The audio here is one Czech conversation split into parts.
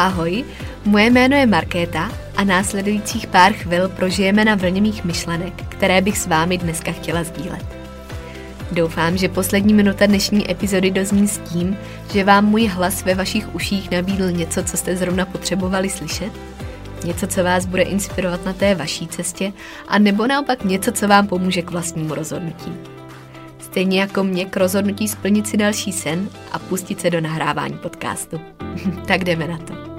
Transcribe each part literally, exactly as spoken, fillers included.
Ahoj, moje jméno je Markéta a následujících pár chvil prožijeme na vlně mých myšlenek, které bych s vámi dneska chtěla sdílet. Doufám, že poslední minuta dnešní epizody dozní s tím, že vám můj hlas ve vašich uších nabídl něco, co jste zrovna potřebovali slyšet, něco, co vás bude inspirovat na té vaší cestě, a nebo naopak něco, co vám pomůže k vlastnímu rozhodnutí. Stejně jako mě k rozhodnutí splnit si další sen a pustit se do nahrávání podcastu. Tak jdeme na to.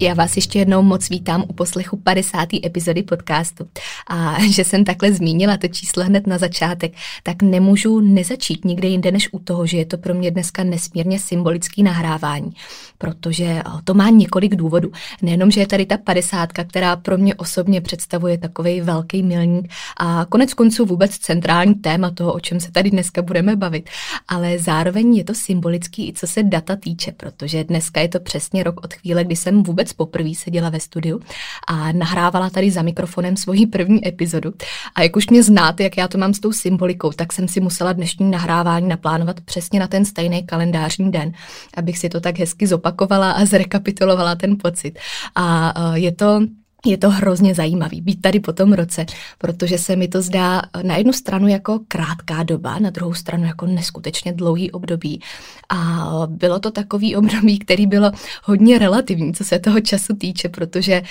Já vás ještě jednou moc vítám u poslechu padesáté epizody podcastu. A že jsem takhle zmínila to číslo hned na začátek, tak nemůžu nezačít nikde jinde než u toho, že je to pro mě dneska nesmírně symbolický nahrávání, protože to má několik důvodů. Nejenom, že je tady ta padesátka, která pro mě osobně představuje takovej velký milník a konec konců vůbec centrální téma toho, o čem se tady dneska budeme bavit, ale zároveň je to symbolický i co se data týče, protože dneska je to přesně rok od chvíle, kdy jsem vůbec poprvé seděla ve studiu a nahrávala tady za mikrofonem svoji první epizodu. A jak už mě znáte, jak já to mám s tou symbolikou, tak jsem si musela dnešní nahrávání naplánovat přesně na ten stejný kalendářní den, abych si to tak hezky zopakovala a zrekapitulovala ten pocit. A je to... Je to hrozně zajímavý být tady po tom roce, protože se mi to zdá na jednu stranu jako krátká doba, na druhou stranu jako neskutečně dlouhý období. A bylo to takový období, který bylo hodně relativní, co se toho času týče, protože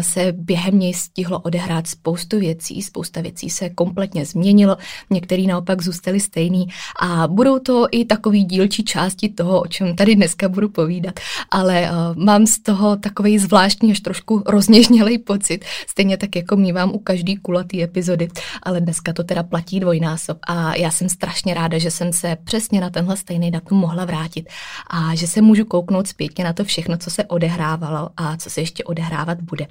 se během něj stihlo odehrát spoustu věcí, spousta věcí se kompletně změnilo, některý naopak zůstaly stejný a budou to i takový dílčí části toho, o čem tady dneska budu povídat. Ale mám z toho takový zvláštní, až trošku rozněžnělej pocit, stejně tak jako mívám u každý kulatý epizody, ale dneska to teda platí dvojnásob a já jsem strašně ráda, že jsem se přesně na tenhle stejný datum mohla vrátit a že se můžu kouknout zpětně na to všechno, co se odehrávalo a co se ještě odehrávat bude.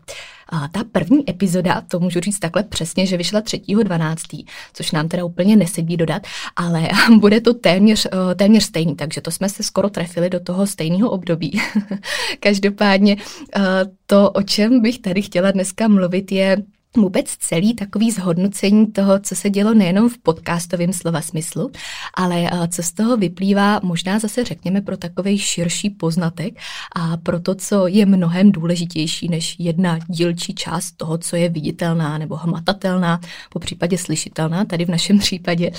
A ta první epizoda, to můžu říct takhle přesně, že vyšla třetího dvanáctého, což nám teda úplně nesedí dodat, ale bude to téměř, téměř stejný, takže to jsme se skoro trefili do toho stejného období. Každopádně to, o čem bych tady chtěla dneska mluvit, je vůbec celý takový zhodnocení toho, co se dělo nejenom v podcastovém slova smyslu, ale co z toho vyplývá možná zase řekněme pro takovej širší poznatek a pro to, co je mnohem důležitější než jedna dílčí část toho, co je viditelná nebo hmatatelná, popřípadě slyšitelná tady v našem případě.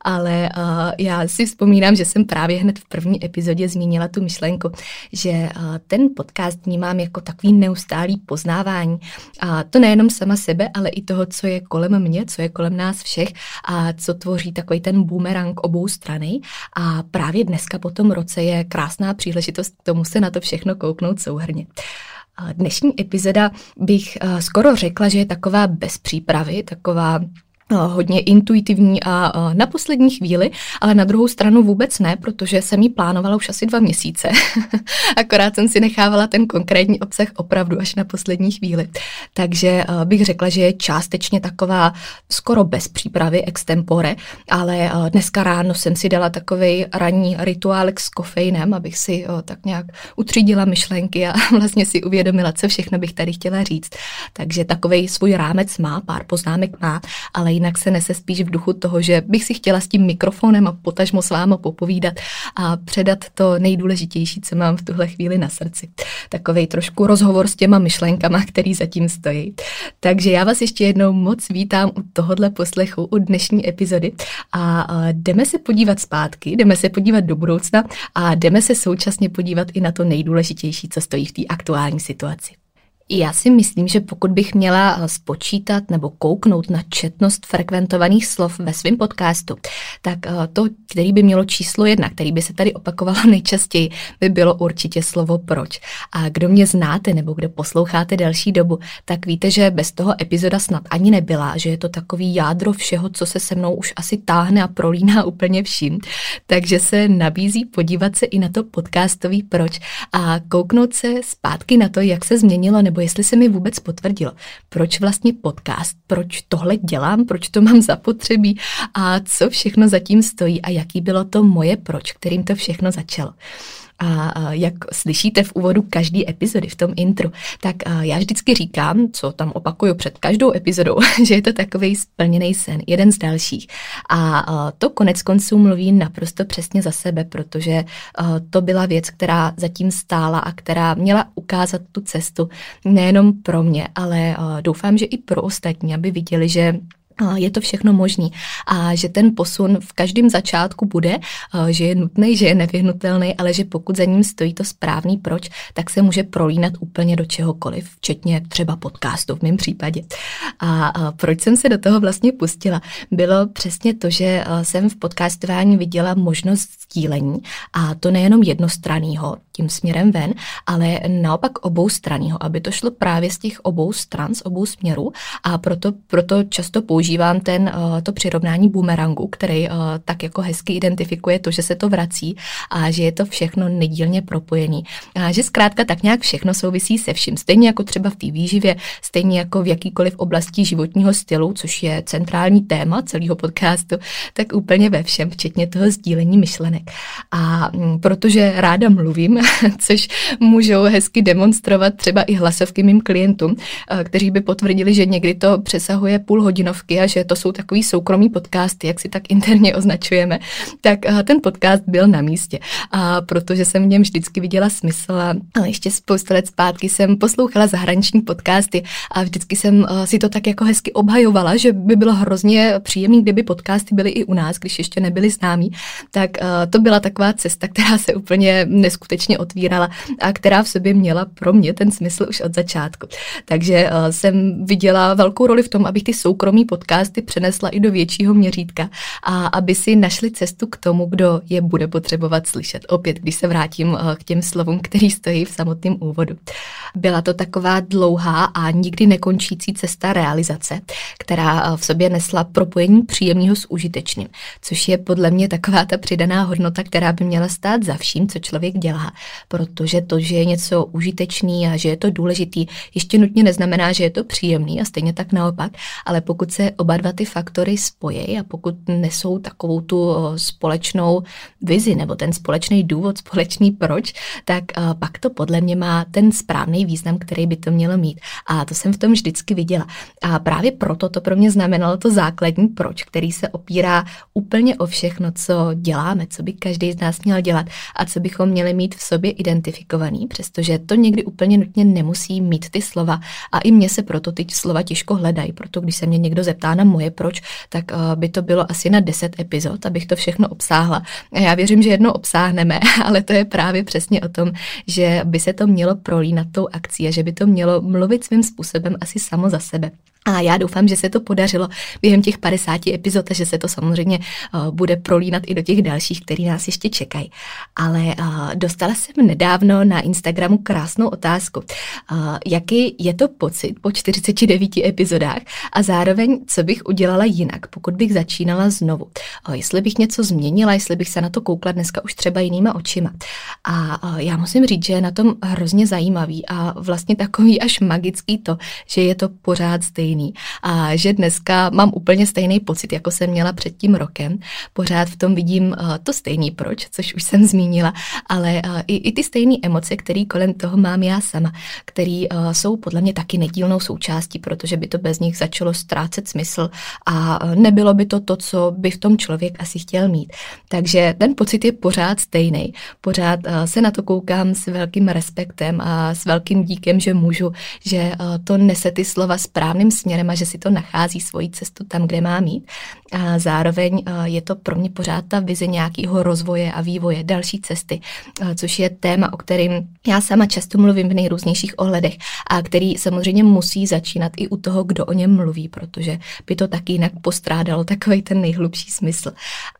Ale uh, já si vzpomínám, že jsem právě hned v první epizodě zmínila tu myšlenku, že uh, ten podcast vnímám jako takový neustálý poznávání. A to nejenom sama sebe, ale i toho, co je kolem mě, co je kolem nás všech a co tvoří takový ten boomerang obou strany. A právě dneska po tom roce je krásná příležitost k tomu se na to všechno kouknout souhrnně. Dnešní epizoda bych skoro řekla, že je taková bez přípravy, taková hodně intuitivní a na poslední chvíli, ale na druhou stranu vůbec ne, protože jsem ji plánovala už asi dva měsíce. Akorát jsem si nechávala ten konkrétní obsah opravdu až na poslední chvíli. Takže bych řekla, že je částečně taková skoro bez přípravy extempore, ale dneska ráno jsem si dala takovej ranní rituálek s kofeinem, abych si tak nějak utřídila myšlenky a vlastně si uvědomila, co všechno bych tady chtěla říct. Takže takovej svůj rámec má, pár poznámek má, ale jinak se nese spíš v duchu toho, že bych si chtěla s tím mikrofonem a potažmo s váma popovídat a předat to nejdůležitější, co mám v tuhle chvíli na srdci. Takovej trošku rozhovor s těma myšlenkama, který zatím stojí. Takže já vás ještě jednou moc vítám u tohohle poslechu, u dnešní epizody a jdeme se podívat zpátky, jdeme se podívat do budoucna a jdeme se současně podívat i na to nejdůležitější, co stojí v té aktuální situaci. Já si myslím, že pokud bych měla spočítat nebo kouknout na četnost frekventovaných slov ve svém podcastu, tak to, který by mělo číslo jedna, který by se tady opakovalo nejčastěji, by bylo určitě slovo proč. A kdo mě znáte nebo kdo posloucháte delší dobu, tak víte, že bez toho epizoda snad ani nebyla, že je to takový jádro všeho, co se se mnou už asi táhne a prolíná úplně vším. Takže se nabízí podívat se i na to podcastový proč a kouknout se zpátky na to, jak se změnilo nebo jestli se mi vůbec potvrdilo, proč vlastně podcast, proč tohle dělám, proč to mám zapotřebí a co všechno zatím stojí a jaký bylo to moje proč, kterým to všechno začalo. A jak slyšíte v úvodu každý epizody, v tom intru, tak já vždycky říkám, co tam opakuju před každou epizodou, že je to takovej splněný sen, jeden z dalších. A to konec konců mluví naprosto přesně za sebe, protože to byla věc, která zatím stála a která měla ukázat tu cestu nejenom pro mě, ale doufám, že i pro ostatní, aby viděli, že je to všechno možný a že ten posun v každém začátku bude, že je nutný, že je nevyhnutelný, ale že pokud za ním stojí to správný proč, tak se může prolínat úplně do čehokoliv, včetně třeba podcastu v mém případě. A proč jsem se do toho vlastně pustila? Bylo přesně to, že jsem v podcastování viděla možnost sdílení a to nejenom jednostrannýho tím směrem ven, ale naopak oboustranného, aby to šlo právě z těch obou stran, z obou směrů a proto, proto často používám Používám ten, to přirovnání bumerangu, který tak jako hezky identifikuje to, že se to vrací a že je to všechno nedílně propojený. A že zkrátka tak nějak všechno souvisí se vším. Stejně jako třeba v té výživě, stejně jako v jakýkoliv oblasti životního stylu, což je centrální téma celého podcastu, tak úplně ve všem, včetně toho sdílení myšlenek. A protože ráda mluvím, což můžou hezky demonstrovat třeba i hlasovky mým klientům, kteří by potvrdili, že někdy to přesahuje půl hodinovky, a že to jsou takový soukromý podcasty, jak si tak interně označujeme, tak ten podcast byl na místě. A protože jsem v něm vždycky viděla smysl a ještě spousta let zpátky jsem poslouchala zahraniční podcasty a vždycky jsem si to tak jako hezky obhajovala, že by bylo hrozně příjemný, kdyby podcasty byly i u nás, když ještě nebyly známí. Tak to byla taková cesta, která se úplně neskutečně otvírala a která v sobě měla pro mě ten smysl už od začátku. Takže jsem viděla velkou roli v tom, abych ty soukromí podcasty přenesla i do většího měřítka a aby si našli cestu k tomu, kdo je bude potřebovat slyšet. Opět, když se vrátím k těm slovům, který stojí v samotném úvodu. Byla to taková dlouhá a nikdy nekončící cesta realizace, která v sobě nesla propojení příjemného s užitečným, což je podle mě taková ta přidaná hodnota, která by měla stát za vším, co člověk dělá, protože to, že je něco užitečný a že je to důležitý, ještě nutně neznamená, že je to příjemný a stejně tak naopak, ale pokud se oba dva ty faktory spojejí a pokud nesou takovou tu společnou vizi nebo ten společný důvod, společný proč, tak pak to podle mě má ten správný význam, který by to mělo mít. A to jsem v tom vždycky viděla. A právě proto to pro mě znamenalo to základní proč, který se opírá úplně o všechno, co děláme, co by každý z nás měl dělat a co bychom měli mít v sobě identifikovaný, přestože to někdy úplně nutně nemusí mít ty slova a i mně se proto ty slova těžko hledají, proto když se mě někdo zeptá na moje proč, tak by to bylo asi na deset epizod, abych to všechno obsáhla. A já věřím, že jednou obsáhneme, ale to je právě přesně o tom, že by se to mělo prolínat tou akcí a že by to mělo mluvit svým způsobem asi samo za sebe. A já doufám, že se to podařilo během těch padesáti epizod a že se to samozřejmě bude prolínat i do těch dalších, který nás ještě čekají. Ale dostala jsem nedávno na Instagramu krásnou otázku. Jaký je to pocit po čtyřiceti devíti epizodách a zároveň, co bych udělala jinak, pokud bych začínala znovu. Jestli bych něco změnila, jestli bych se na to koukla dneska už třeba jinýma očima. A já musím říct, že je na tom hrozně zajímavý a vlastně takový až magický to, že je to pořád stejný. A že dneska mám úplně stejný pocit, jako jsem měla před tím rokem. Pořád v tom vidím to stejný proč, což už jsem zmínila, ale i, i ty stejné emoce, které kolem toho mám já sama, které jsou podle mě taky nedílnou součástí, protože by to bez nich začalo ztrácet smysl a nebylo by to to, co by v tom člověk asi chtěl mít. Takže ten pocit je pořád stejný. Pořád se na to koukám s velkým respektem a s velkým díkem, že můžu, že to nese ty slova správným směrem a že si to nachází svoji cestu tam, kde má mít. A zároveň je to pro mě pořád ta vize nějakého rozvoje a vývoje, další cesty, což je téma, o kterém já sama často mluvím v nejrůznějších ohledech a který samozřejmě musí začínat i u toho, kdo o něm mluví, protože by to taky jinak postrádalo takový ten nejhlubší smysl.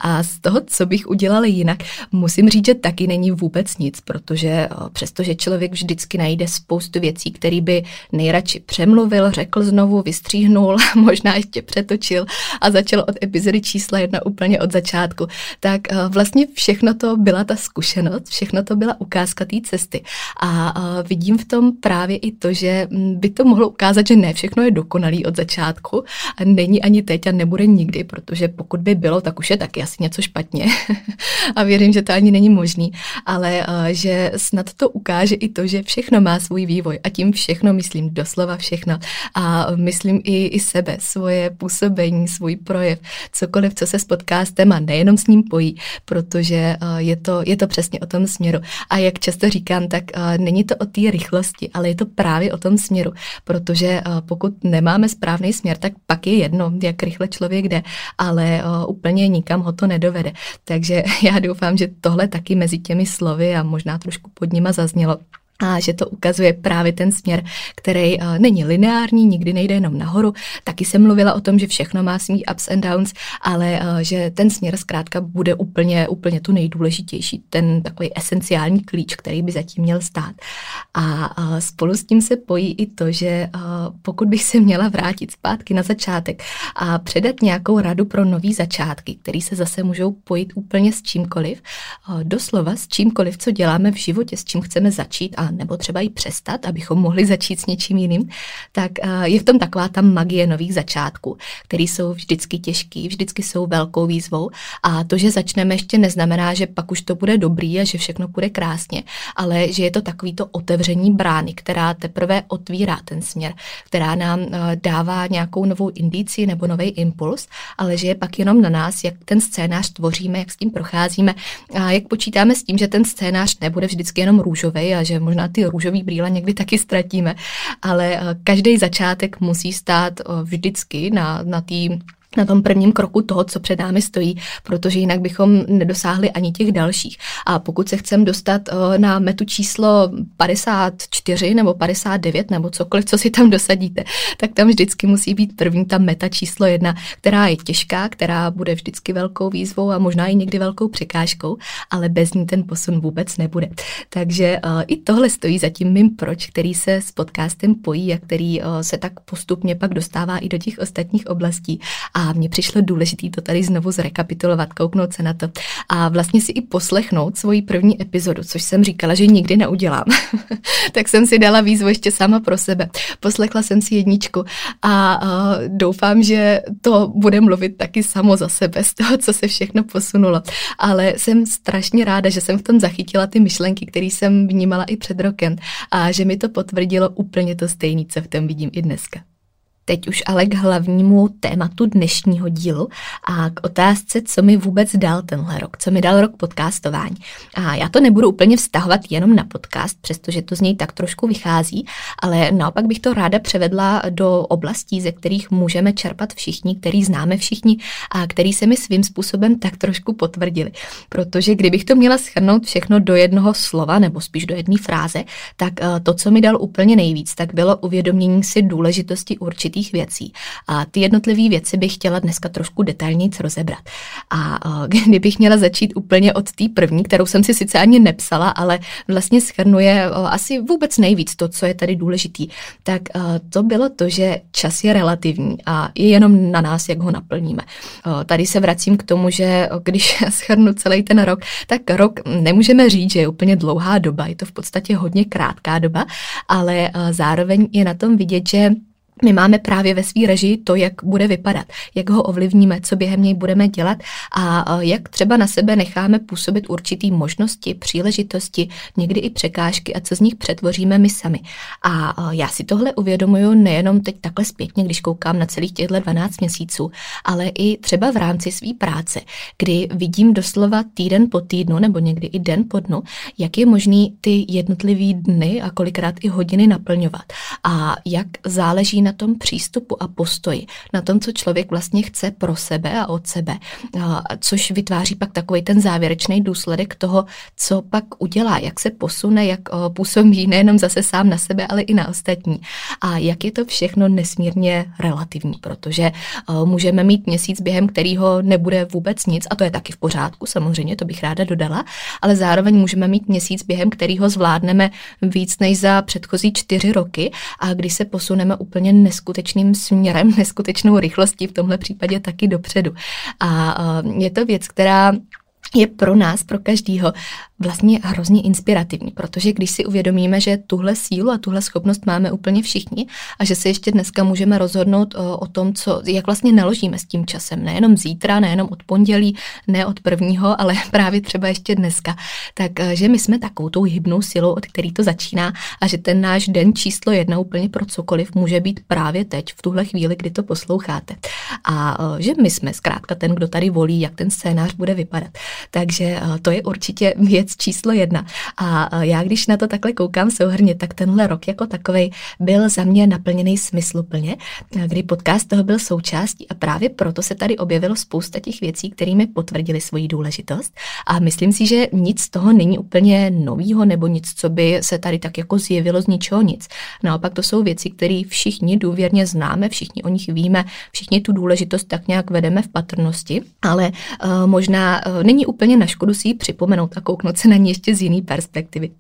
A z toho, co bych udělala jinak, musím říct, že taky není vůbec nic, protože přestože člověk vždycky najde spoustu věcí, které by nejradši přemluvil, řekl znovu, vystříhnul, možná ještě přetočil a začal od epizody čísla jedna úplně od začátku, tak vlastně všechno to byla ta zkušenost, všechno to byla ukázka té cesty. A vidím v tom právě i to, že by to mohlo ukázat, že ne všechno je dokonalý od začátku a není ani teď a nebude nikdy, protože pokud by bylo, tak už je taky asi něco špatně. A věřím, že to ani není možný, ale že snad to ukáže i to, že všechno má svůj vývoj a tím všechno myslím doslova všechno. A myslím i, i sebe, svoje působení, svůj projev, cokoliv, co se s podcastem a nejenom s ním pojí, protože je to, je to přesně o tom směru. A jak často říkám, tak není to o té rychlosti, ale je to právě o tom směru, protože pokud nemáme správný směr, tak pak je jedno, jak rychle člověk jde, ale úplně nikam ho to nedovede. Takže já doufám, že tohle taky mezi těmi slovy a možná trošku pod nima zaznělo. A že to ukazuje právě ten směr, který uh, není lineární, nikdy nejde jenom nahoru. Taky jsem mluvila o tom, že všechno má svý ups and downs, ale uh, že ten směr zkrátka bude úplně, úplně tu nejdůležitější, ten takový esenciální klíč, který by zatím měl stát. A uh, spolu s tím se pojí i to, že uh, pokud bych se měla vrátit zpátky na začátek a předat nějakou radu pro nový začátky, který se zase můžou pojít úplně s čímkoliv, uh, doslova s čímkoliv, co děláme v životě, s čím chceme začít a nebo třeba i přestat, abychom mohli začít s něčím jiným, tak je v tom taková ta magie nových začátků, které jsou vždycky těžký, vždycky jsou velkou výzvou a to, že začneme, ještě neznamená, že pak už to bude dobrý a že všechno bude krásně, ale že je to takový to otevření brány, která teprve otvírá ten směr, která nám dává nějakou novou indici nebo nový impuls, ale že je pak jenom na nás, jak ten scénář tvoříme, jak s tím procházíme a jak počítáme s tím, že ten scénář nebude vždycky jenom růžový a že možná ty růžový brýle někdy taky ztratíme, ale každý začátek musí stát vždycky na, na tý na tom prvním kroku toho, co před námi stojí, protože jinak bychom nedosáhli ani těch dalších. A pokud se chceme dostat na metu číslo padesát čtyři nebo padesát devět nebo cokoliv, co si tam dosadíte, tak tam vždycky musí být první ta meta číslo jedna, která je těžká, která bude vždycky velkou výzvou a možná i někdy velkou překážkou, ale bez ní ten posun vůbec nebude. Takže i tohle stojí za tím mým proč, který se s podcastem pojí a který se tak postupně pak dostává i do těch ostatních oblastí. A A mně přišlo důležité to tady znovu zrekapitulovat, kouknout se na to a vlastně si i poslechnout svoji první epizodu, což jsem říkala, že nikdy neudělám. Tak jsem si dala výzvu ještě sama pro sebe. Poslechla jsem si jedničku a uh, doufám, že to bude mluvit taky samo za sebe z toho, co se všechno posunulo. Ale jsem strašně ráda, že jsem v tom zachytila ty myšlenky, které jsem vnímala i před rokem a že mi to potvrdilo úplně to stejné, co v tom vidím i dneska. Teď už ale k hlavnímu tématu dnešního dílu a k otázce, co mi vůbec dal tenhle rok, co mi dal rok podcastování. A já to nebudu úplně vztahovat jenom na podcast, přestože to z něj tak trošku vychází, ale naopak bych to ráda převedla do oblastí, ze kterých můžeme čerpat všichni, který známe všichni a který se mi svým způsobem tak trošku potvrdili. Protože kdybych to měla shrnout všechno do jednoho slova nebo spíš do jedné fráze, tak to, co mi dal úplně nejvíc, tak bylo uvědomění si důležitosti určitě věcí. A ty jednotlivé věci bych chtěla dneska trošku detailněji rozebrat. A kdybych měla začít úplně od té první, kterou jsem si sice ani nepsala, ale vlastně shrnuje asi vůbec nejvíc to, co je tady důležitý, tak to bylo to, že čas je relativní a je jenom na nás, jak ho naplníme. Tady se vracím k tomu, že když shrnu celý ten rok, tak rok nemůžeme říct, že je úplně dlouhá doba, je to v podstatě hodně krátká doba, ale zároveň je na tom vidět, že My máme právě ve svý režii to, jak bude vypadat, jak ho ovlivníme, co během něj budeme dělat a jak třeba na sebe necháme působit určitý možnosti, příležitosti, někdy i překážky a co z nich přetvoříme my sami. A já si tohle uvědomuju nejenom teď takhle zpětně, když koukám na celých těchto dvanáct měsíců, ale i třeba v rámci své práce, kdy vidím doslova týden po týdnu nebo někdy i den po dnu, jak je možný ty jednotlivý dny a kolikrát i hodiny naplňovat a jak záleží na tom přístupu a postoji, na tom, co člověk vlastně chce pro sebe a od sebe, což vytváří pak takový ten závěrečný důsledek toho, co pak udělá, jak se posune, jak působí nejenom zase sám na sebe, ale i na ostatní. A jak je to všechno nesmírně relativní, protože můžeme mít měsíc, během kterého nebude vůbec nic, a to je taky v pořádku, samozřejmě, to bych ráda dodala, ale zároveň můžeme mít měsíc, během kterého zvládneme víc než za předchozí čtyři roky a když se posuneme úplně neskutečným směrem, neskutečnou rychlostí, v tomhle případě taky dopředu. A je to věc, která je pro nás, pro každýho vlastně hrozně inspirativní, protože když si uvědomíme, že tuhle sílu a tuhle schopnost máme úplně všichni a že se ještě dneska můžeme rozhodnout o, o tom, co, jak vlastně naložíme s tím časem, nejenom zítra, nejenom od pondělí, ne od prvního, ale právě třeba ještě dneska, takže my jsme takovou tou hybnou silou, od který to začíná a že ten náš den číslo jedna úplně pro cokoliv může být právě teď, v tuhle chvíli, kdy to posloucháte a že my jsme zkrátka ten, kdo tady volí, jak ten scénář bude vypadat. Takže to je určitě věc číslo jedna. A já, když na to takhle koukám souhrnně, tak tenhle rok jako takovej byl za mě naplněný smysluplně, kdy podcast toho byl součástí a právě proto se tady objevilo spousta těch věcí, kterými potvrdili svoji důležitost. A myslím si, že nic z toho není úplně novýho nebo nic, co by se tady tak jako zjevilo z ničeho nic. Naopak to jsou věci, které všichni důvěrně známe, všichni o nich víme, všichni tu důležitost tak nějak vedeme v patrnosti, ale uh, možná uh, není úplně na škodu si ji připomenout a kouknout se na ní ještě z jiný perspektivy.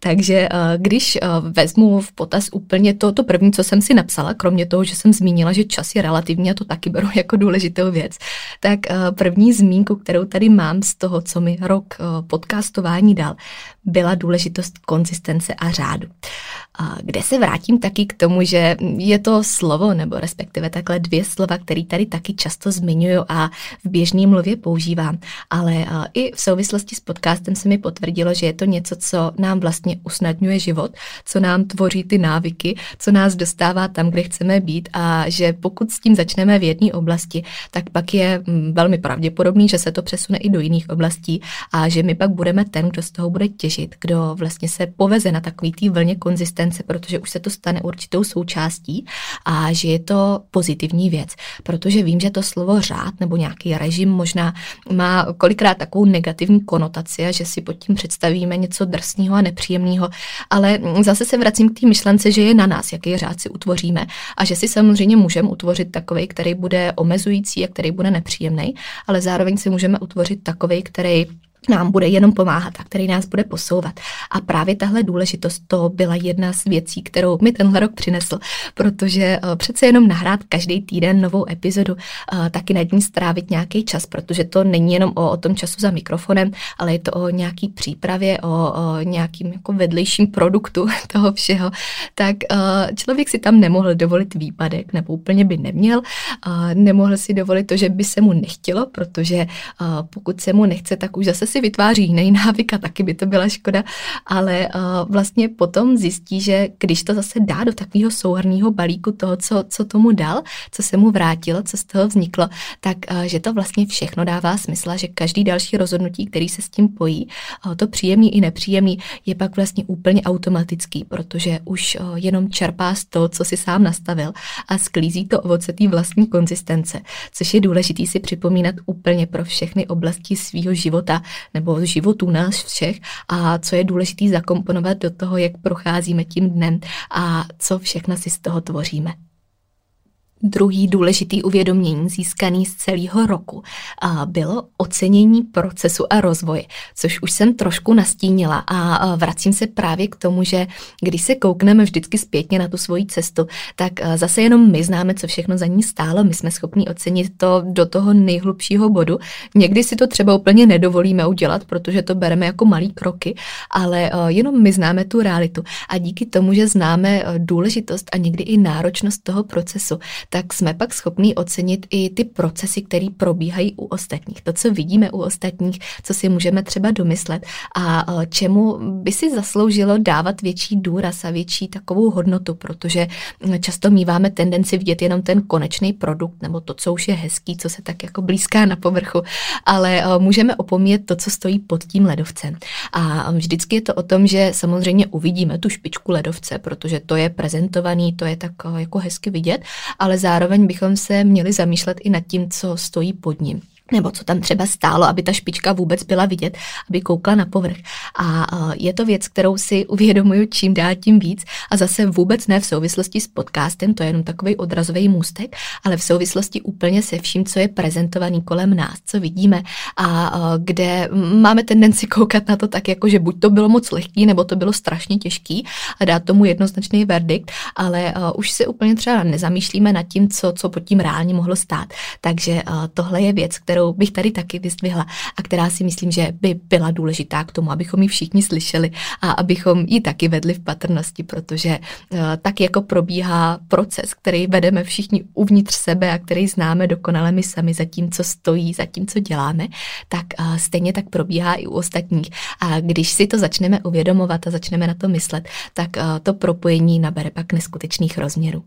Takže když vezmu v potaz úplně to, to první, co jsem si napsala, kromě toho, že jsem zmínila, že čas je relativní a to taky beru jako důležitou věc, tak první zmínku, kterou tady mám z toho, co mi rok podcastování dal, byla důležitost konzistence a řádu. Kde se vrátím taky k tomu, že je to slovo, nebo respektive takhle dvě slova, které tady taky často zmiňuju a v běžné mluvě používám, ale i v souvislosti s podcastem se mi potvrdilo, že je to něco, co nám vlastně usnadňuje život, co nám tvoří ty návyky, co nás dostává tam, kde chceme být a že pokud s tím začneme v jedné oblasti, tak pak je velmi pravděpodobný, že se to přesune i do jiných oblastí a že my pak budeme ten, kdo z toho bude těžit, kdo vlastně se poveze na takový té vlně konzistence, protože už se to stane určitou součástí a že je to pozitivní věc, protože vím, že to slovo řád nebo nějaký režim možná má kolikrát takovou negativní konotaci a že si pod tím představíme něco drsného a nepříjemného, ale zase se vracím k té myšlence, že je na nás, jaký řád si utvoříme a že si samozřejmě můžeme utvořit takovej, který bude omezující a který bude nepříjemný, ale zároveň si můžeme utvořit takovej, který nám bude jenom pomáhat a který nás bude posouvat. A právě tahle důležitost to byla jedna z věcí, kterou mi tenhle rok přinesl, protože přece jenom nahrát každý týden novou epizodu, taky nad ní strávit nějaký čas, protože to není jenom o, o tom času za mikrofonem, ale je to o nějaký přípravě, o, o nějakým jako vedlejším produktu toho všeho, tak člověk si tam nemohl dovolit výpadek, nebo úplně by neměl, nemohl si dovolit to, že by se mu nechtělo, protože pokud se mu nechce, tak už zase si vytváří jiný návyk a taky by to byla škoda, ale uh, vlastně potom zjistí, že když to zase dá do takového souhrnného balíku toho, co, co tomu dal, co se mu vrátilo, co z toho vzniklo, tak uh, že to vlastně všechno dává smysl, že každý další rozhodnutí, který se s tím pojí, uh, to příjemný i nepříjemný, je pak vlastně úplně automatický, protože už uh, jenom čerpá z toho, co si sám nastavil a sklízí to ovoce té vlastní konzistence, což je důležitý si připomínat úplně pro všechny oblasti svého života nebo životů nás všech a co je důležité zakomponovat do toho, jak procházíme tím dnem a co všechno si z toho tvoříme. Druhý důležitý uvědomění získaný z celého roku bylo ocenění procesu a rozvoje, což už jsem trošku nastínila a vracím se právě k tomu, že když se koukneme vždycky zpětně na tu svoji cestu, tak zase jenom my známe, co všechno za ní stálo, my jsme schopni ocenit to do toho nejhlubšího bodu. Někdy si to třeba úplně nedovolíme udělat, protože to bereme jako malý kroky, ale jenom my známe tu realitu a díky tomu, že známe důležitost a někdy i náročnost toho procesu, tak jsme pak schopni ocenit i ty procesy, které probíhají u ostatních. To, co vidíme u ostatních, co si můžeme třeba domyslet a čemu by si zasloužilo dávat větší důraz a větší takovou hodnotu, protože často míváme tendenci vidět jenom ten konečný produkt nebo to, co už je hezký, co se tak jako blízká na povrchu, ale můžeme opomíjet to, co stojí pod tím ledovcem. A vždycky je to o tom, že samozřejmě uvidíme tu špičku ledovce, protože to je prezentovaný, to je tak jako hezky vidět, ale zároveň bychom se měli zamýšlet i nad tím, co stojí pod ním. Nebo co tam třeba stálo, aby ta špička vůbec byla vidět, aby koukla na povrch. A je to věc, kterou si uvědomuju čím dál tím víc a zase vůbec ne v souvislosti s podcastem, to je jenom takový odrazový můstek, ale v souvislosti úplně se vším, co je prezentovaný kolem nás, co vidíme a kde máme tendenci koukat na to tak, jako že buď to bylo moc lehký, nebo to bylo strašně těžký a dát tomu jednoznačný verdikt, ale už se úplně třeba nezamýšlíme nad tím, co, co pod tím reálně mohlo stát. Takže tohle je věc, kterou kterou bych tady taky vyzdvihla a která si myslím, že by byla důležitá k tomu, abychom ji všichni slyšeli a abychom ji taky vedli v patrnosti, protože uh, tak jako probíhá proces, který vedeme všichni uvnitř sebe a který známe dokonale my sami za tím, co stojí, za tím, co děláme, tak uh, stejně tak probíhá i u ostatních. A když si to začneme uvědomovat a začneme na to myslet, tak uh, to propojení nabere pak neskutečných rozměrů.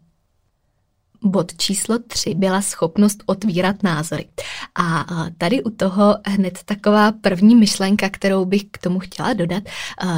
Bod číslo tři byla schopnost otvírat názory. A tady u toho hned taková první myšlenka, kterou bych k tomu chtěla dodat,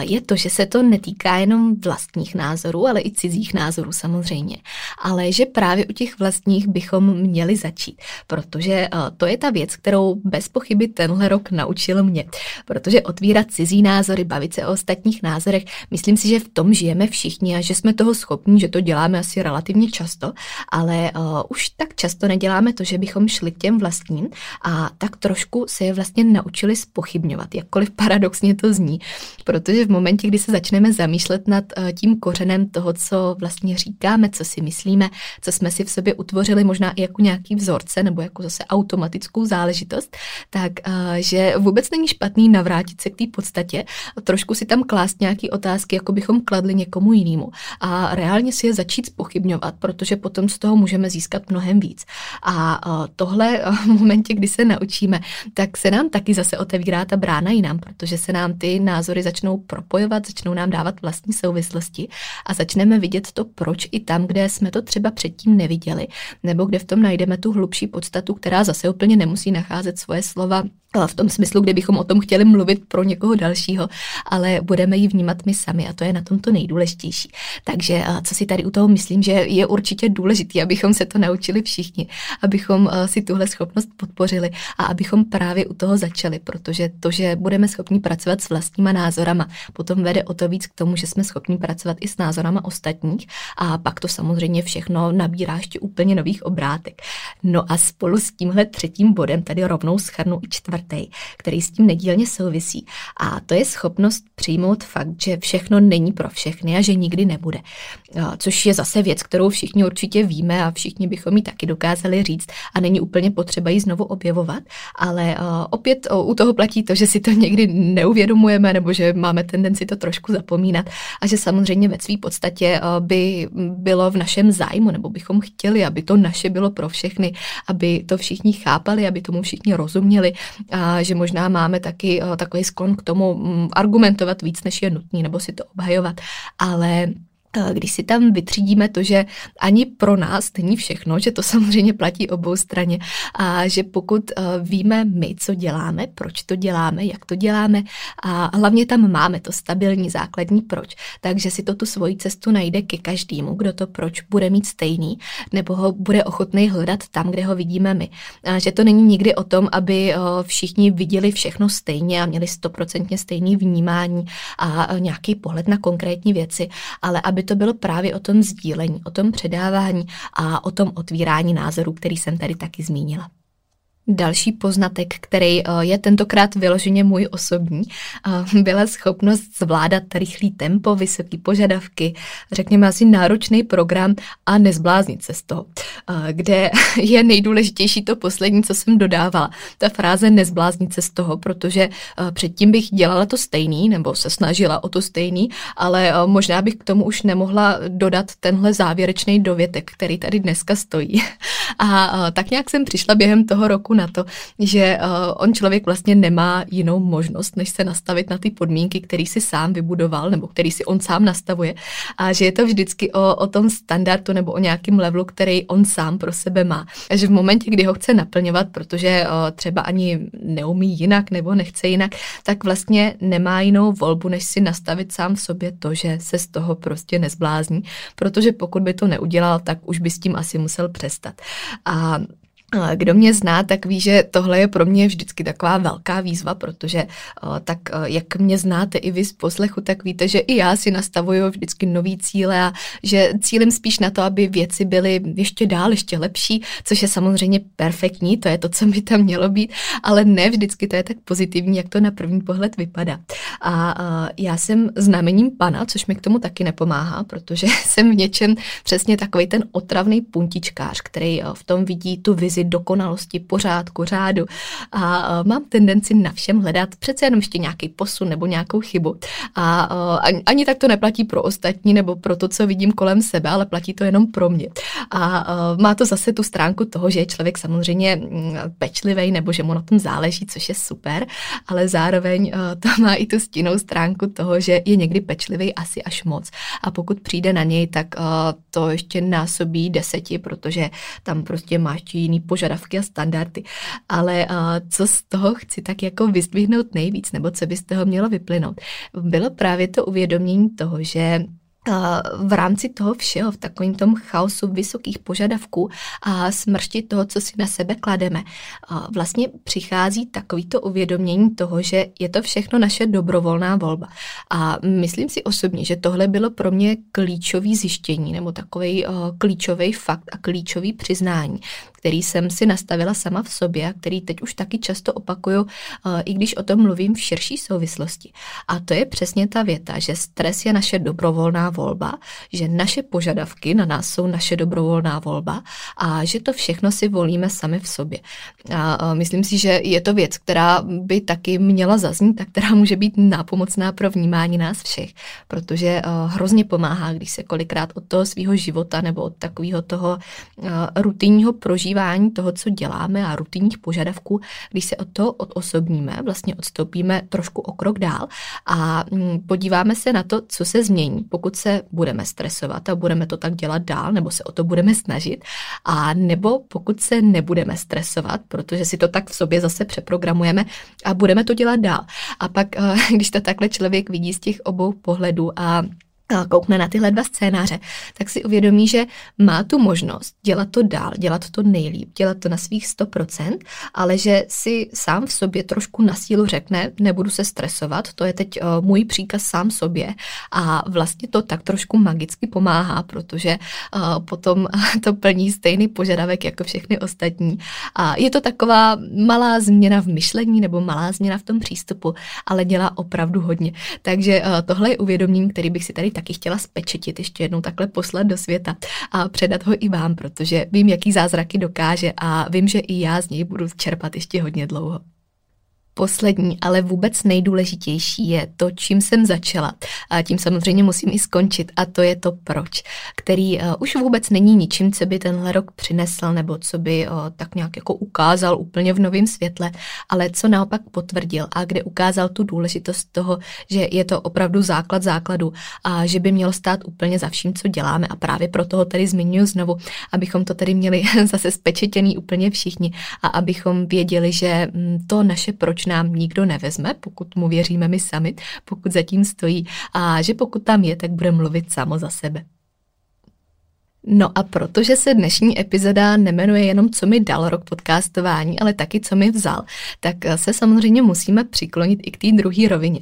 je to, že se to netýká jenom vlastních názorů, ale i cizích názorů samozřejmě. Ale že právě u těch vlastních bychom měli začít, protože to je ta věc, kterou bez pochyby tenhle rok naučil mě. Protože otvírat cizí názory, bavit se o ostatních názorech, myslím si, že v tom žijeme všichni a že jsme toho schopni, že to děláme asi relativně často, ale Ale uh, už tak často neděláme to, že bychom šli k těm vlastním a tak trošku se je vlastně naučili zpochybňovat, jakkoliv paradoxně to zní, protože v momentě, kdy se začneme zamýšlet nad uh, tím kořenem toho, co vlastně říkáme, co si myslíme, co jsme si v sobě utvořili možná i jako nějaký vzorce nebo jako zase automatickou záležitost, tak uh, že vůbec není špatný navrátit se k té podstatě, trošku si tam klást nějaké otázky, jako bychom kladli někomu jinému a reálně si je začít zpochybňovat, protože potom z toho můžeme získat mnohem víc. A tohle v momentě, kdy se naučíme, tak se nám taky zase otevírá ta brána jinam, protože se nám ty názory začnou propojovat, začnou nám dávat vlastní souvislosti a začneme vidět to, proč i tam, kde jsme to třeba předtím neviděli, nebo kde v tom najdeme tu hlubší podstatu, která zase úplně nemusí nacházet svoje slova v tom smyslu, kde bychom o tom chtěli mluvit pro někoho dalšího, ale budeme ji vnímat my sami a to je na tom to nejdůležitější. Takže co si tady u toho myslím, že je určitě důležitý, abychom se to naučili všichni, abychom si tuhle schopnost podpořili a abychom právě u toho začali, protože to, že budeme schopni pracovat s vlastníma názorama, potom vede o to víc k tomu, že jsme schopni pracovat i s názorama ostatních a pak to samozřejmě všechno nabírá ještě úplně nových obrátek. No a spolu s tímhle třetím bodem tady rovnou shrnu i čtvrtý, který s tím nedílně souvisí. A to je schopnost přijmout fakt, že všechno není pro všechny a že nikdy nebude. Což je zase věc, kterou všichni určitě víme a všichni bychom ji taky dokázali říct a není úplně potřeba ji znovu objevovat, ale opět u toho platí to, že si to někdy neuvědomujeme nebo že máme tendenci to trošku zapomínat a že samozřejmě ve své podstatě by bylo v našem zájmu nebo bychom chtěli, aby to naše bylo pro všechny, aby to všichni chápali, aby tomu všichni rozuměli, a že možná máme taky takový sklon k tomu argumentovat víc, než je nutný, nebo si to obhajovat, ale když si tam vytřídíme to, že ani pro nás není všechno, že to samozřejmě platí obou straně a že pokud víme my, co děláme, proč to děláme, jak to děláme a hlavně tam máme to stabilní základní proč, takže si to tu svoji cestu najde ke každému, kdo to proč bude mít stejný nebo ho bude ochotný hledat tam, kde ho vidíme my. A že to není nikdy o tom, aby všichni viděli všechno stejně a měli stoprocentně stejný vnímání a nějaký pohled na konkrétní věci, ale aby aby to bylo právě o tom sdílení, o tom předávání a o tom otvírání názorů, který jsem tady taky zmínila. Další poznatek, který je tentokrát vyloženě můj osobní, byla schopnost zvládat rychlý tempo, vysoké požadavky, řekněme asi náročný program a nezbláznit se z toho, kde je nejdůležitější to poslední, co jsem dodávala. Ta fráze nezbláznit se z toho, protože předtím bych dělala to stejný nebo se snažila o to stejný, ale možná bych k tomu už nemohla dodat tenhle závěrečný dovětek, který tady dneska stojí. A tak nějak jsem přišla během toho roku na to, že on člověk vlastně nemá jinou možnost, než se nastavit na ty podmínky, který si sám vybudoval nebo který si on sám nastavuje, a že je to vždycky o, o tom standardu nebo o nějakém levelu, který on sám pro sebe má. A že v momentě, kdy ho chce naplňovat, protože třeba ani neumí jinak nebo nechce jinak, tak vlastně nemá jinou volbu, než si nastavit sám v sobě to, že se z toho prostě nezblázní, protože pokud by to neudělal, tak už by s tím asi musel přestat. A kdo mě zná, tak ví, že tohle je pro mě vždycky taková velká výzva, protože tak jak mě znáte i vy z poslechu, tak víte, že i já si nastavuju vždycky nový cíle a že cílem spíš na to, aby věci byly ještě dál, ještě lepší, což je samozřejmě perfektní, to je to, co by tam mělo být, ale ne vždycky to je tak pozitivní, jak to na první pohled vypadá. A já jsem znamením pana, což mi k tomu taky nepomáhá, protože jsem v něčem přesně takovej ten otravný puntičkář, který v tom vidí tu vizi dokonalosti, pořádku, řádu a mám tendenci na všem hledat přece jenom ještě nějaký posun nebo nějakou chybu a, a ani tak to neplatí pro ostatní nebo pro to, co vidím kolem sebe, ale platí to jenom pro mě a, a má to zase tu stránku toho, že je člověk samozřejmě pečlivý nebo že mu na tom záleží, což je super, ale zároveň to má i tu stinnou stránku toho, že je někdy pečlivý asi až moc a pokud přijde na něj, tak a, to ještě násobí deseti, protože tam prostě máš jiný požadavky a standardy, ale uh, co z toho chci tak jako vyzdvihnout nejvíc, nebo co by z toho mělo vyplynout, bylo právě to uvědomění toho, že v rámci toho všeho, v takovém tom chaosu vysokých požadavků a smršti toho, co si na sebe klademe, vlastně přichází takovýto uvědomění toho, že je to všechno naše dobrovolná volba. A myslím si osobně, že tohle bylo pro mě klíčový zjištění nebo takový klíčový fakt a klíčový přiznání, který jsem si nastavila sama v sobě a který teď už taky často opakuju, i když o tom mluvím v širší souvislosti. A to je přesně ta věta, že stres je naše dobrovolná volba, že naše požadavky na nás jsou naše dobrovolná volba a že to všechno si volíme sami v sobě. A myslím si, že je to věc, která by taky měla zaznít a která může být nápomocná pro vnímání nás všech, protože hrozně pomáhá, když se kolikrát od toho svého života nebo od takového toho rutinního prožívání toho, co děláme a rutinních požadavků, když se od toho odosobníme, vlastně odstoupíme trošku o krok dál a podíváme se na to, co se změní, pokud se budeme stresovat a budeme to tak dělat dál, nebo se o to budeme snažit, a nebo pokud se nebudeme stresovat, protože si to tak v sobě zase přeprogramujeme a budeme to dělat dál. A pak, když to takhle člověk vidí z těch obou pohledů a koukne na tyhle dva scénáře, tak si uvědomí, že má tu možnost dělat to dál, dělat to nejlíp, dělat to na svých sto procent, ale že si sám v sobě trošku na sílu řekne, nebudu se stresovat, to je teď můj příkaz sám sobě a vlastně to tak trošku magicky pomáhá, protože potom to plní stejný požadavek jako všechny ostatní. A je to taková malá změna v myšlení nebo malá změna v tom přístupu, ale dělá opravdu hodně. Takže tohle je uvědomění, který bych si tady taky chtěla spečetit, ještě jednou takhle poslat do světa a předat ho i vám, protože vím, jaký zázraky dokáže a vím, že i já z něj budu čerpat ještě hodně dlouho. Poslední, ale vůbec nejdůležitější je to, čím jsem začala. A tím samozřejmě musím i skončit, a to je to proč, který uh, už vůbec není ničím, co by tenhle rok přinesl nebo co by uh, tak nějak jako ukázal úplně v novém světle, ale co naopak potvrdil a kde ukázal tu důležitost toho, že je to opravdu základ základu a že by mělo stát úplně za vším, co děláme, a právě proto ho tady zmiňuji znovu, abychom to tady měli zase spečetěný úplně všichni a abychom věděli, že to naše proč nám nikdo nevezme, pokud mu věříme my sami, pokud zatím stojí, a že pokud tam je, tak bude mluvit samo za sebe. No a protože se dnešní epizoda nemenuje jenom co mi dal rok podcastování, ale taky co mi vzal, tak se samozřejmě musíme přiklonit i k té druhé rovině.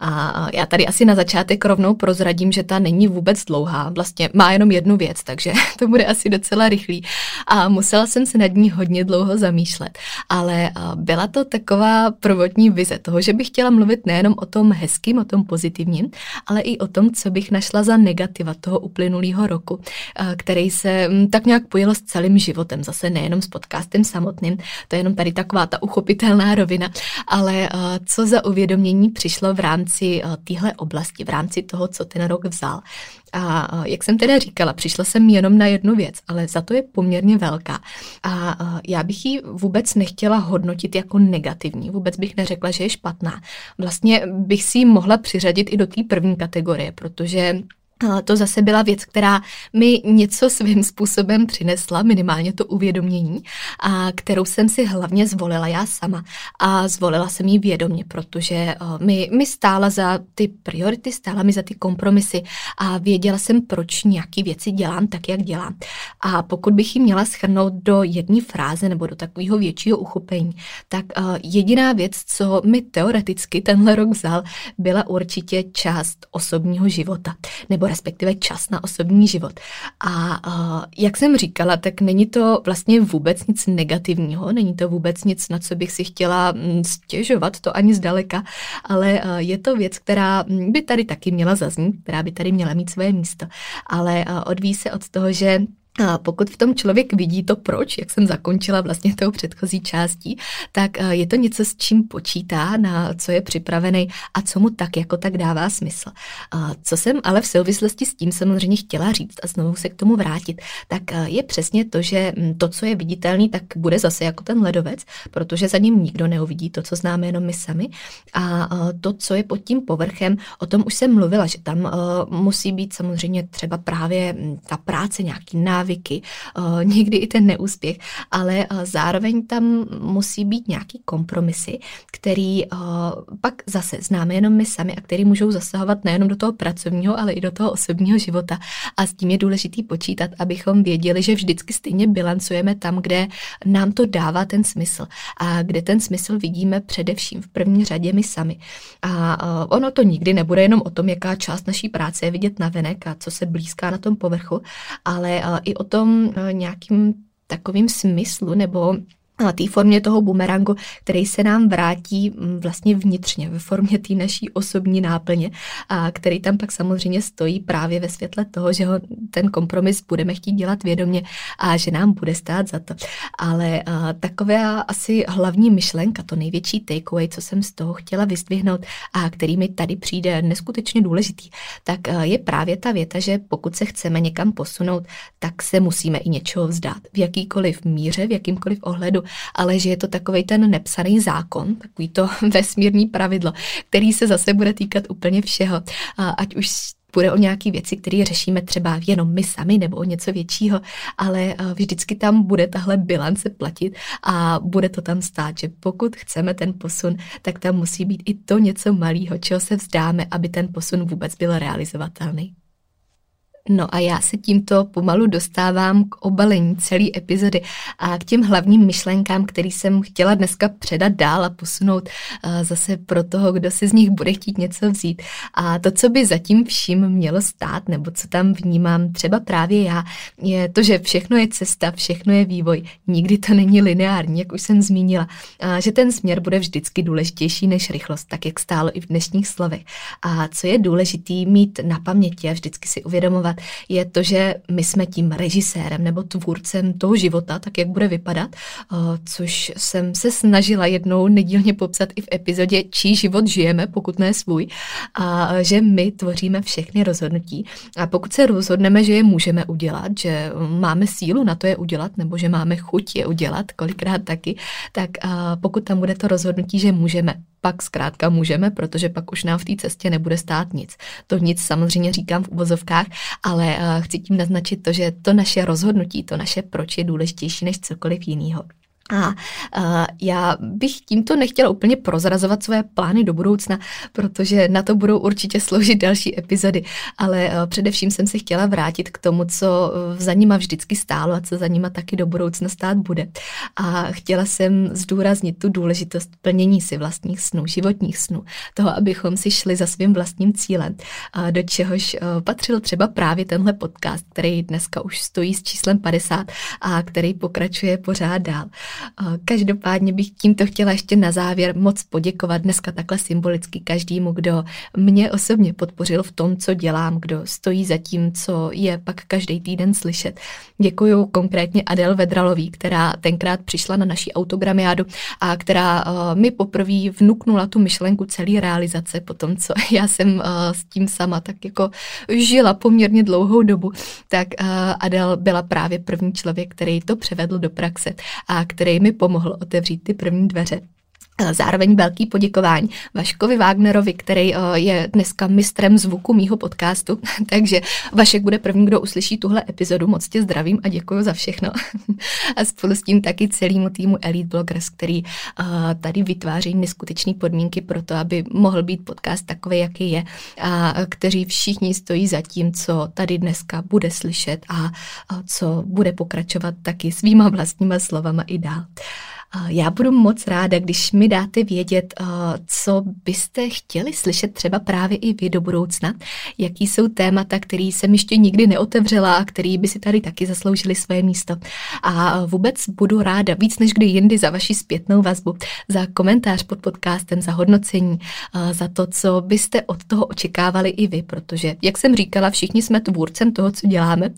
A já tady asi na začátek rovnou prozradím, že ta není vůbec dlouhá, vlastně má jenom jednu věc, takže to bude asi docela rychlý. A musela jsem se nad ní hodně dlouho zamýšlet, ale byla to taková prvotní vize toho, že bych chtěla mluvit nejenom o tom hezkým, o tom pozitivním, ale i o tom, co bych našla za negativa toho uplynulého roku, který se tak nějak pojilo s celým životem, zase nejenom s podcastem samotným, to je jenom tady taková ta uchopitelná rovina, ale co za uvědomění přišlo v rámci téhle oblasti, v rámci toho, co ten rok vzal. A jak jsem teda říkala, přišla jsem jenom na jednu věc, ale za to je poměrně velká. A já bych ji vůbec nechtěla hodnotit jako negativní, vůbec bych neřekla, že je špatná. Vlastně bych si ji mohla přiřadit i do té první kategorie, protože to zase byla věc, která mi něco svým způsobem přinesla, minimálně to uvědomění, a kterou jsem si hlavně zvolila já sama. A zvolila jsem ji vědomě, protože mi, mi stála za ty priority, stála mi za ty kompromisy a věděla jsem, proč nějaké věci dělám tak, jak dělám. A pokud bych ji měla shrnout do jedné fráze nebo do takového většího uchopení, tak jediná věc, co mi teoreticky tenhle rok vzal, byla určitě část osobního života, nebo respektive čas na osobní život. A uh, jak jsem říkala, tak není to vlastně vůbec nic negativního, není to vůbec nic, na co bych si chtěla stěžovat, to ani zdaleka, ale uh, je to věc, která by tady taky měla zaznít, která by tady měla mít svoje místo. Ale uh, odvíjí se od toho, že a pokud v tom člověk vidí to proč, jak jsem zakončila vlastně tou předchozí částí, tak je to něco, s čím počítá, na co je připravený a co mu tak jako tak dává smysl. Co jsem ale v souvislosti s tím samozřejmě chtěla říct a znovu se k tomu vrátit, tak je přesně to, že to, co je viditelný, tak bude zase jako ten ledovec, protože za ním nikdo neuvidí to, co známe jenom my sami. A to, co je pod tím povrchem, o tom už jsem mluvila, že tam musí být samozřejmě třeba právě ta práce, nějaký návěd, Návyky, někdy i ten neúspěch, ale zároveň tam musí být nějaký kompromisy, který pak zase známe jenom my sami a který můžou zasahovat nejenom do toho pracovního, ale i do toho osobního života. A s tím je důležitý počítat, abychom věděli, že vždycky stejně bilancujeme tam, kde nám to dává ten smysl a kde ten smysl vidíme především v první řadě my sami. A ono to nikdy nebude jenom o tom, jaká část naší práce je vidět navenek a co se blýská na tom povrchu, ale i o tom nějakým takovým smyslu nebo na té formě toho bumerangu, který se nám vrátí vlastně vnitřně, ve formě té naší osobní náplně, a který tam pak samozřejmě stojí právě ve světle toho, že ho, ten kompromis budeme chtít dělat vědomě a že nám bude stát za to. Ale taková asi hlavní myšlenka, to největší takeaway, co jsem z toho chtěla vyzdvihnout a který mi tady přijde neskutečně důležitý, tak je právě ta věta, že pokud se chceme někam posunout, tak se musíme i něčeho vzdát. V jakýkoliv míře, v jakýmkoliv ohledu, ale že je to takovej ten nepsaný zákon, takový to vesmírný pravidlo, který se zase bude týkat úplně všeho, ať už bude o nějaké věci, které řešíme třeba jenom my sami nebo o něco většího, ale vždycky tam bude tahle bilance platit a bude to tam stát, že pokud chceme ten posun, tak tam musí být i to něco malého, čeho se vzdáme, aby ten posun vůbec byl realizovatelný. No a já se tímto pomalu dostávám k obalení celé epizody a k těm hlavním myšlenkám, který jsem chtěla dneska předat dál a posunout zase pro toho, kdo si z nich bude chtít něco vzít. A to, co by zatím vším mělo stát, nebo co tam vnímám třeba právě já, je to, že všechno je cesta, všechno je vývoj, nikdy to není lineární, jak už jsem zmínila, a že ten směr bude vždycky důležitější než rychlost, tak jak stálo i v dnešních slovech. A co je důležitý mít na paměti a vždycky si uvědomovat, je to, že my jsme tím režisérem nebo tvůrcem toho života, tak jak bude vypadat, což jsem se snažila jednou nedílně popsat i v epizodě, čí život žijeme, pokud ne svůj, a že my tvoříme všechny rozhodnutí. A pokud se rozhodneme, že je můžeme udělat, že máme sílu na to je udělat, nebo že máme chuť je udělat, kolikrát taky, tak pokud tam bude to rozhodnutí, že můžeme, pak zkrátka můžeme, protože pak už nám v té cestě nebude stát nic. To nic samozřejmě říkám v uvozovkách, ale chci tím naznačit to, že to naše rozhodnutí, to naše proč je důležitější než cokoliv jinýho. A, a já bych tímto nechtěla úplně prozrazovat své plány do budoucna, protože na to budou určitě sloužit další epizody, ale především jsem se chtěla vrátit k tomu, co za nima vždycky stálo a co za nima taky do budoucna stát bude. A chtěla jsem zdůraznit tu důležitost plnění si vlastních snů, životních snů, toho, abychom si šli za svým vlastním cílem, do čehož patřil třeba právě tenhle podcast, který dneska už stojí s číslem padesát a který pokračuje pořád dál. Každopádně bych tímto chtěla ještě na závěr moc poděkovat dneska takhle symbolicky každému, kdo mě osobně podpořil v tom, co dělám, kdo stojí za tím, co je pak každý týden slyšet. Děkuju konkrétně Adel Vedralový, která tenkrát přišla na naši autogramiádu a která mi poprvé vnuknula tu myšlenku celý realizace po tom, co já jsem s tím sama tak jako žila poměrně dlouhou dobu, tak Adel byla právě první člověk, který to převedl do praxe a který mi pomohl otevřít ty první dveře. Zároveň velký poděkování Vaškovi Vágnerovi, který je dneska mistrem zvuku mýho podcastu, takže Vašek bude první, kdo uslyší tuhle epizodu. Moc tě zdravím a děkuji za všechno. A spolu s tím taky celému týmu Elite Bloggers, který tady vytváří neskutečné podmínky pro to, aby mohl být podcast takový, jaký je, a kteří všichni stojí za tím, co tady dneska bude slyšet a co bude pokračovat taky svýma vlastníma slovama i dál. Já budu moc ráda, když mi dáte vědět, co byste chtěli slyšet třeba právě i vy do budoucna, jaký jsou témata, které jsem ještě nikdy neotevřela a který by si tady taky zasloužili své místo. A vůbec budu ráda víc než kdy jindy za vaši zpětnou vazbu, za komentář pod podcastem, za hodnocení, za to, co byste od toho očekávali i vy, protože, jak jsem říkala, všichni jsme tvůrcem toho, co děláme,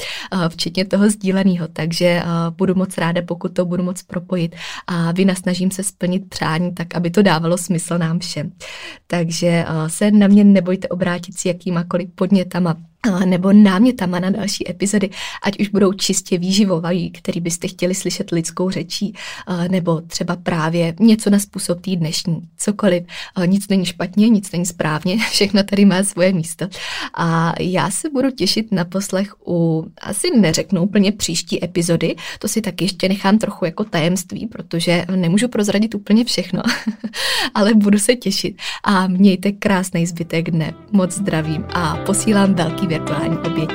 včetně toho sdíleného, takže budu moc ráda, pokud to budu moc propojit a A vynasnažím se splnit přání tak, aby to dávalo smysl nám všem. Takže se na mě nebojte obrátit s jakýmakoliv podnětama nebo námětama na další epizody, ať už budou čistě výživovají, který byste chtěli slyšet lidskou řečí, nebo třeba právě něco na způsob té dnešní, cokoliv. Nic není špatně, nic není správně, všechno tady má svoje místo. A já se budu těšit na poslech u, asi neřeknu úplně příští epizody, to si tak ještě nechám trochu jako tajemství, protože nemůžu prozradit úplně všechno, ale budu se těšit. A mějte krásný zbytek dne, moc zdravím a posílám velký virtuální oběti.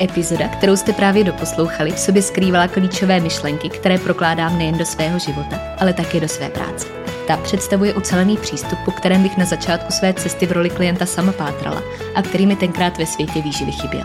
Epizoda, kterou jste právě doposlouchali, v sobě skrývala klíčové myšlenky, které prokládám nejen do svého života, ale také do své práce. Ta představuje ucelený přístup, po kterém bych na začátku své cesty v roli klienta sama pátrala a který mi tenkrát ve světě výživy chyběl.